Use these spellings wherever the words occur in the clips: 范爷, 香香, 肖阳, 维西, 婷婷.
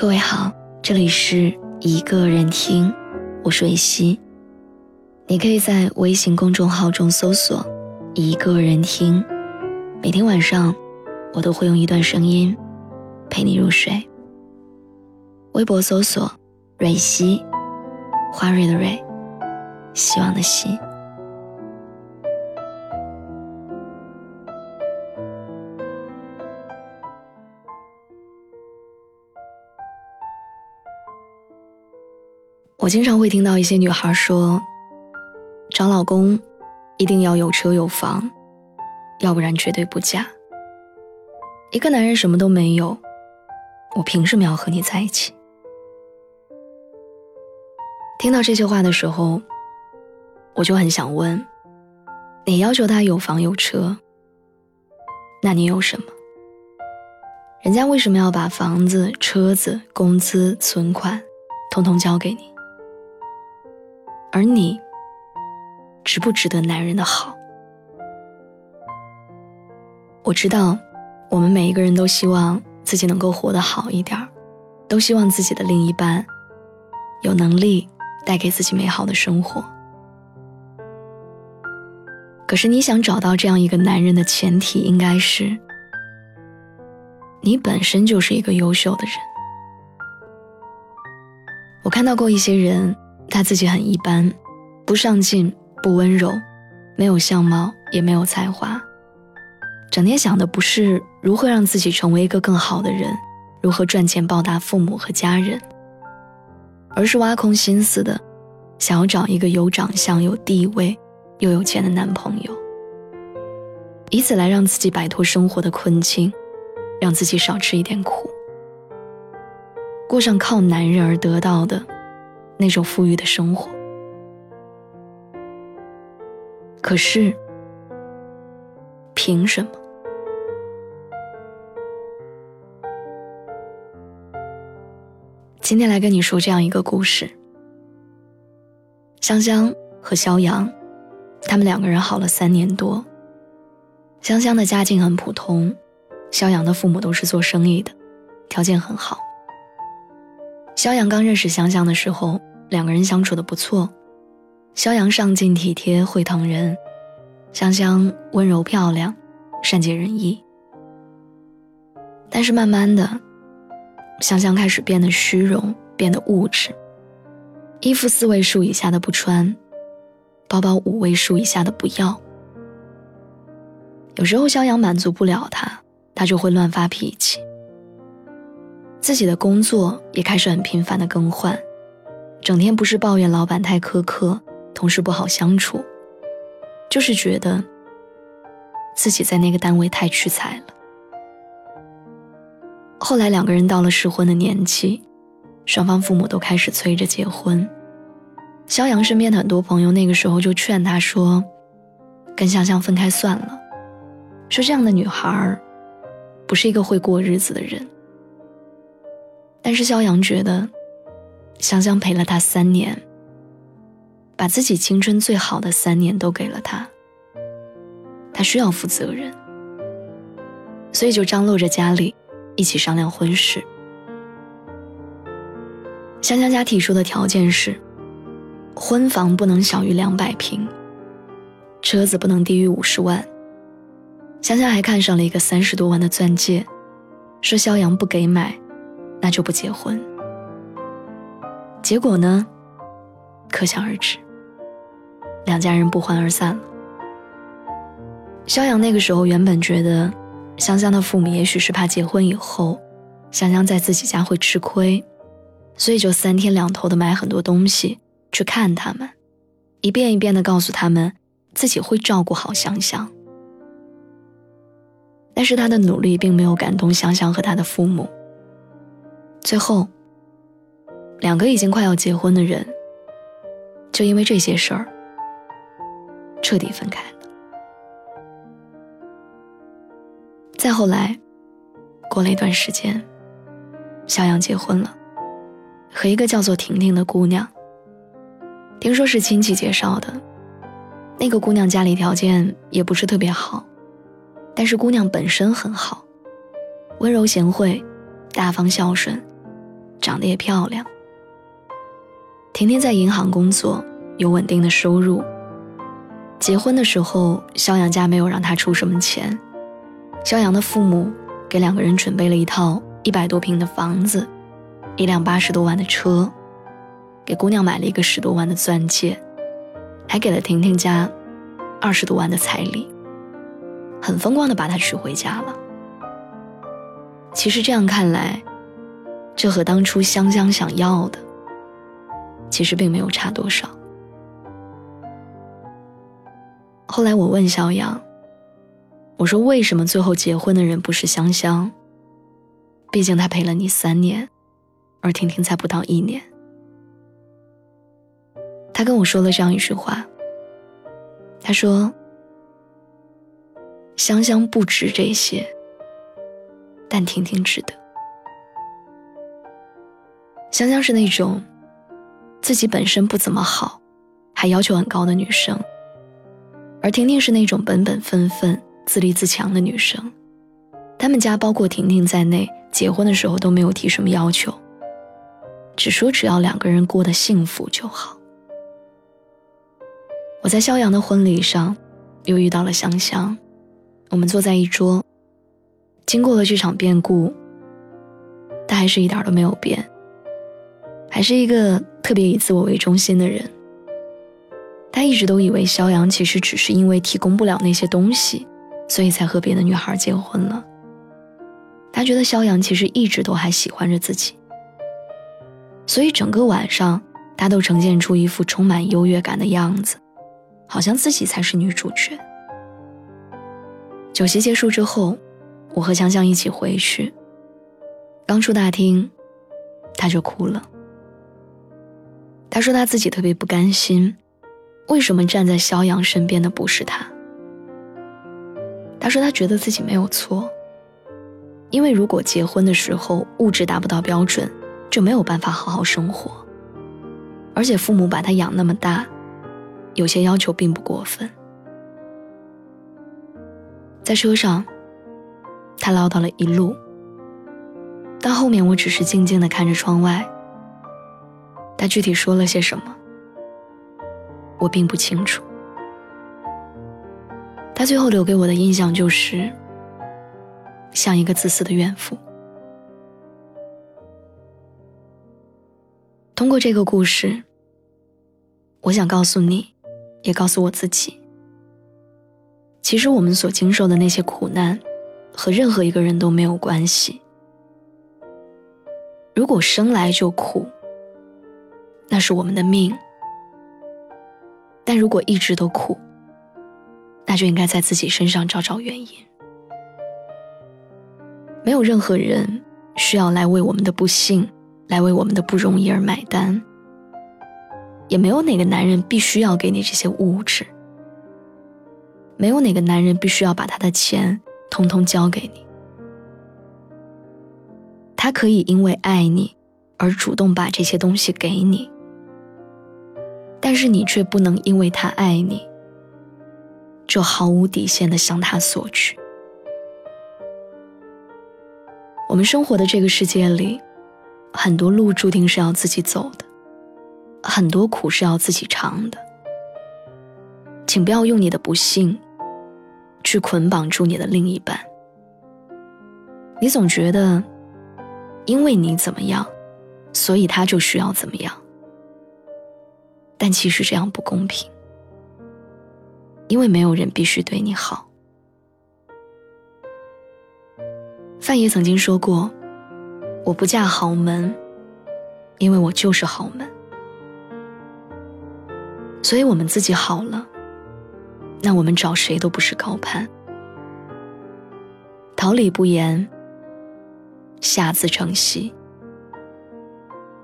各位好，这里是一个人听，我是维西。你可以在微信公众号中搜索一个人听，每天晚上我都会用一段声音陪你入睡。微博搜索蕊希，花蕊的蕊，希望的希。我经常会听到一些女孩说，找老公一定要有车有房，要不然绝对不嫁。一个男人什么都没有，我凭什么要和你在一起？听到这些话的时候，我就很想问，你要求他有房有车，那你有什么？人家为什么要把房子、车子、工资、存款统统交给你？而你值不值得男人的好？我知道我们每一个人都希望自己能够活得好一点，都希望自己的另一半有能力带给自己美好的生活。可是你想找到这样一个男人的前提，应该是你本身就是一个优秀的人。我看到过一些人，他自己很一般，不上进，不温柔，没有相貌，也没有才华，整天想的不是如何让自己成为一个更好的人，如何赚钱报答父母和家人，而是挖空心思的想要找一个有长相、有地位又有钱的男朋友，以此来让自己摆脱生活的困境，让自己少吃一点苦，过上靠男人而得到的那种富裕的生活。可是凭什么？今天来跟你说这样一个故事。香香和肖阳，他们两个人好了3年多。香香的家境很普通，肖阳的父母都是做生意的，条件很好。肖阳刚认识香香的时候，两个人相处得不错。肖阳上进体贴，会疼人；香香温柔漂亮，善解人意。但是慢慢的，香香开始变得虚荣，变得物质。衣服4位数以下的不穿，包包5位数以下的不要。有时候肖阳满足不了她，她就会乱发脾气。自己的工作也开始很频繁的更换，整天不是抱怨老板太苛刻，同事不好相处，就是觉得自己在那个单位太屈才了。后来两个人到了适婚的年纪，双方父母都开始催着结婚。肖阳身边的很多朋友那个时候就劝他说，跟香香分开算了，说这样的女孩不是一个会过日子的人。但是肖阳觉得，香香陪了他3年，把自己青春最好的3年都给了他，他需要负责任，所以就张罗着家里一起商量婚事。香香家提出的条件是，婚房不能小于200平，车子不能低于50万。香香还看上了一个30多万的钻戒，说肖阳不给买，那就不结婚。结果呢，可想而知，两家人不欢而散了。肖阳那个时候原本觉得，香香的父母也许是怕结婚以后，香香在自己家会吃亏，所以就3天2头的买很多东西去看他们，一遍一遍的告诉他们自己会照顾好香香。但是他的努力并没有感动香香和他的父母。最后，两个已经快要结婚的人，就因为这些事儿，彻底分开了。再后来，过了一段时间，小杨结婚了，和一个叫做婷婷的姑娘，听说是亲戚介绍的。那个姑娘家里条件也不是特别好，但是姑娘本身很好，温柔贤惠，大方孝顺，长得也漂亮。婷婷在银行工作，有稳定的收入。结婚的时候，肖阳家没有让她出什么钱，肖阳的父母给两个人准备了一套100多平的房子，一辆80多万的车，给姑娘买了一个10多万的钻戒，还给了婷婷家20多万的彩礼，很风光地把她娶回家了。其实这样看来，这和当初香香想要的其实并没有差多少。后来我问小杨，我说为什么最后结婚的人不是香香？毕竟他陪了你3年，而婷婷才不到1年。他跟我说了这样一句话，他说香香不值这些，但婷婷值得。香香是那种自己本身不怎么好还要求很高的女生，而婷婷是那种本本分分自立自强的女生。他们家包括婷婷在内，结婚的时候都没有提什么要求，只说只要两个人过得幸福就好。我在肖阳的婚礼上又遇到了香香，我们坐在一桌。经过了这场变故，她还是一点都没有变，还是一个特别以自我为中心的人。她一直都以为肖阳其实只是因为提供不了那些东西，所以才和别的女孩结婚了。她觉得肖阳其实一直都还喜欢着自己，所以整个晚上她都呈现出一副充满优越感的样子，好像自己才是女主角。酒席结束之后，我和香香一起回去，刚出大厅她就哭了。她说她自己特别不甘心，为什么站在肖阳身边的不是她。她说她觉得自己没有错，因为如果结婚的时候物质达不到标准，就没有办法好好生活，而且父母把她养那么大，有些要求并不过分。在车上她唠叨了一路，到后面我只是静静地看着窗外。她具体说了些什么我并不清楚，她最后留给我的印象就是像一个自私的怨妇。通过这个故事，我想告诉你，也告诉我自己，其实我们所经受的那些苦难和任何一个人都没有关系。如果生来就苦，那是我们的命，但如果一直都苦，那就应该在自己身上找找原因。没有任何人需要来为我们的不幸，来为我们的不容易而买单，也没有哪个男人必须要给你这些物质，没有哪个男人必须要把他的钱统统交给你。他可以因为爱你而主动把这些东西给你，但是你却不能因为他爱你就毫无底线地向他索取。我们生活的这个世界里，很多路注定是要自己走的，很多苦是要自己尝的。请不要用你的不幸去捆绑住你的另一半。你总觉得因为你怎么样，所以他就需要怎么样，但其实这样不公平，因为没有人必须对你好。范爷曾经说过，我不嫁豪门，因为我就是豪门。所以我们自己好了，那我们找谁都不是高攀。桃李不言，下自成蹊。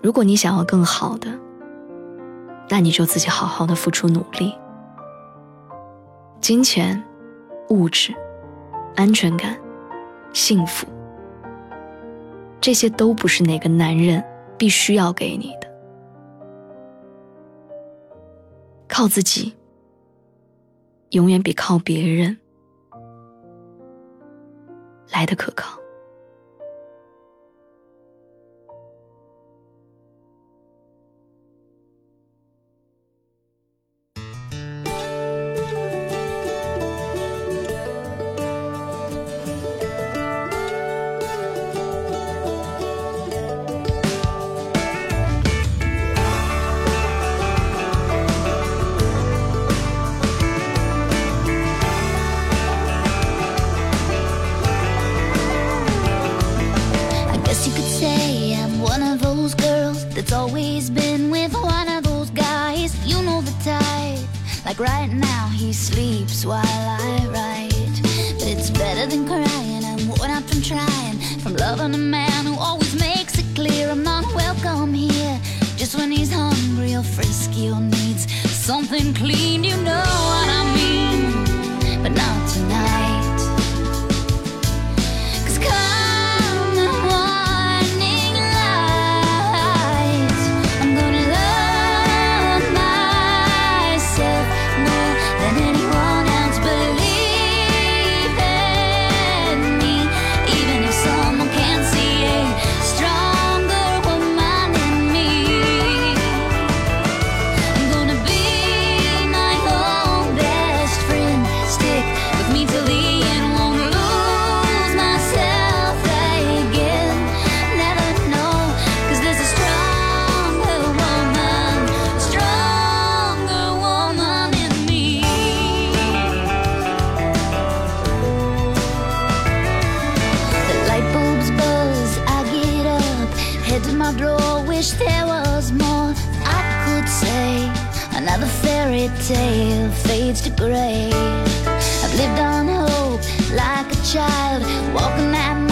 如果你想要更好的，那你就自己好好的付出努力。金钱、物质、安全感、幸福，这些都不是哪个男人必须要给你的。靠自己永远比靠别人来得可靠。One of those girls that's always been with one of those guys. You know the type. Like right now he sleeps while I write. But it's better than crying. I'm worn out from trying. From loving a man who always makes it clear I'm not welcome here. Just when he's hungry or frisky or needs something clean. You know what I mean. But not tonight. Tale fades to gray. I've lived on hope like a child, walking that